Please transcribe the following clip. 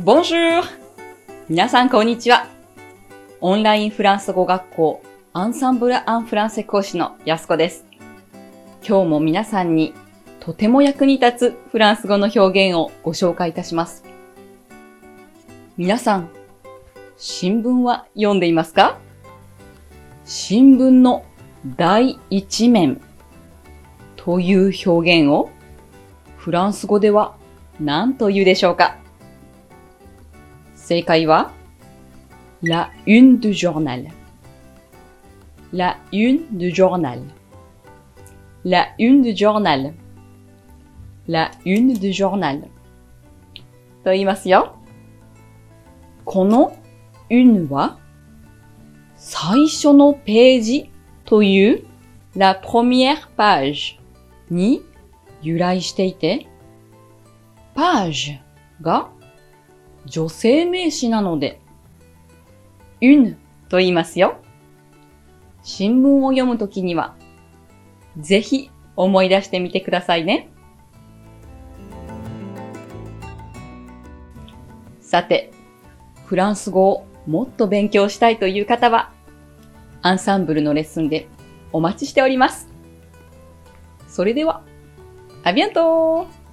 Bonjour! 皆さんこんにちは。オンラインフランス語学校アンサンブル・アン・フランセ講師のやすこです。今日も皆さんにとても役に立つフランス語の表現をご紹介いたします。皆さん、新聞は読んでいますか？新聞の第一面という表現をフランス語では何というでしょうか？正解は La une du journal La une du journal La une du journal La une du journal と言いますよ。この une は最初のページという La première page に由来していて、パージュが女性名詞なので、une と言いますよ。新聞を読むときには、ぜひ思い出してみてくださいね。さて、フランス語をもっと勉強したいという方は、アンサンブルのレッスンでお待ちしております。それでは、アビアントー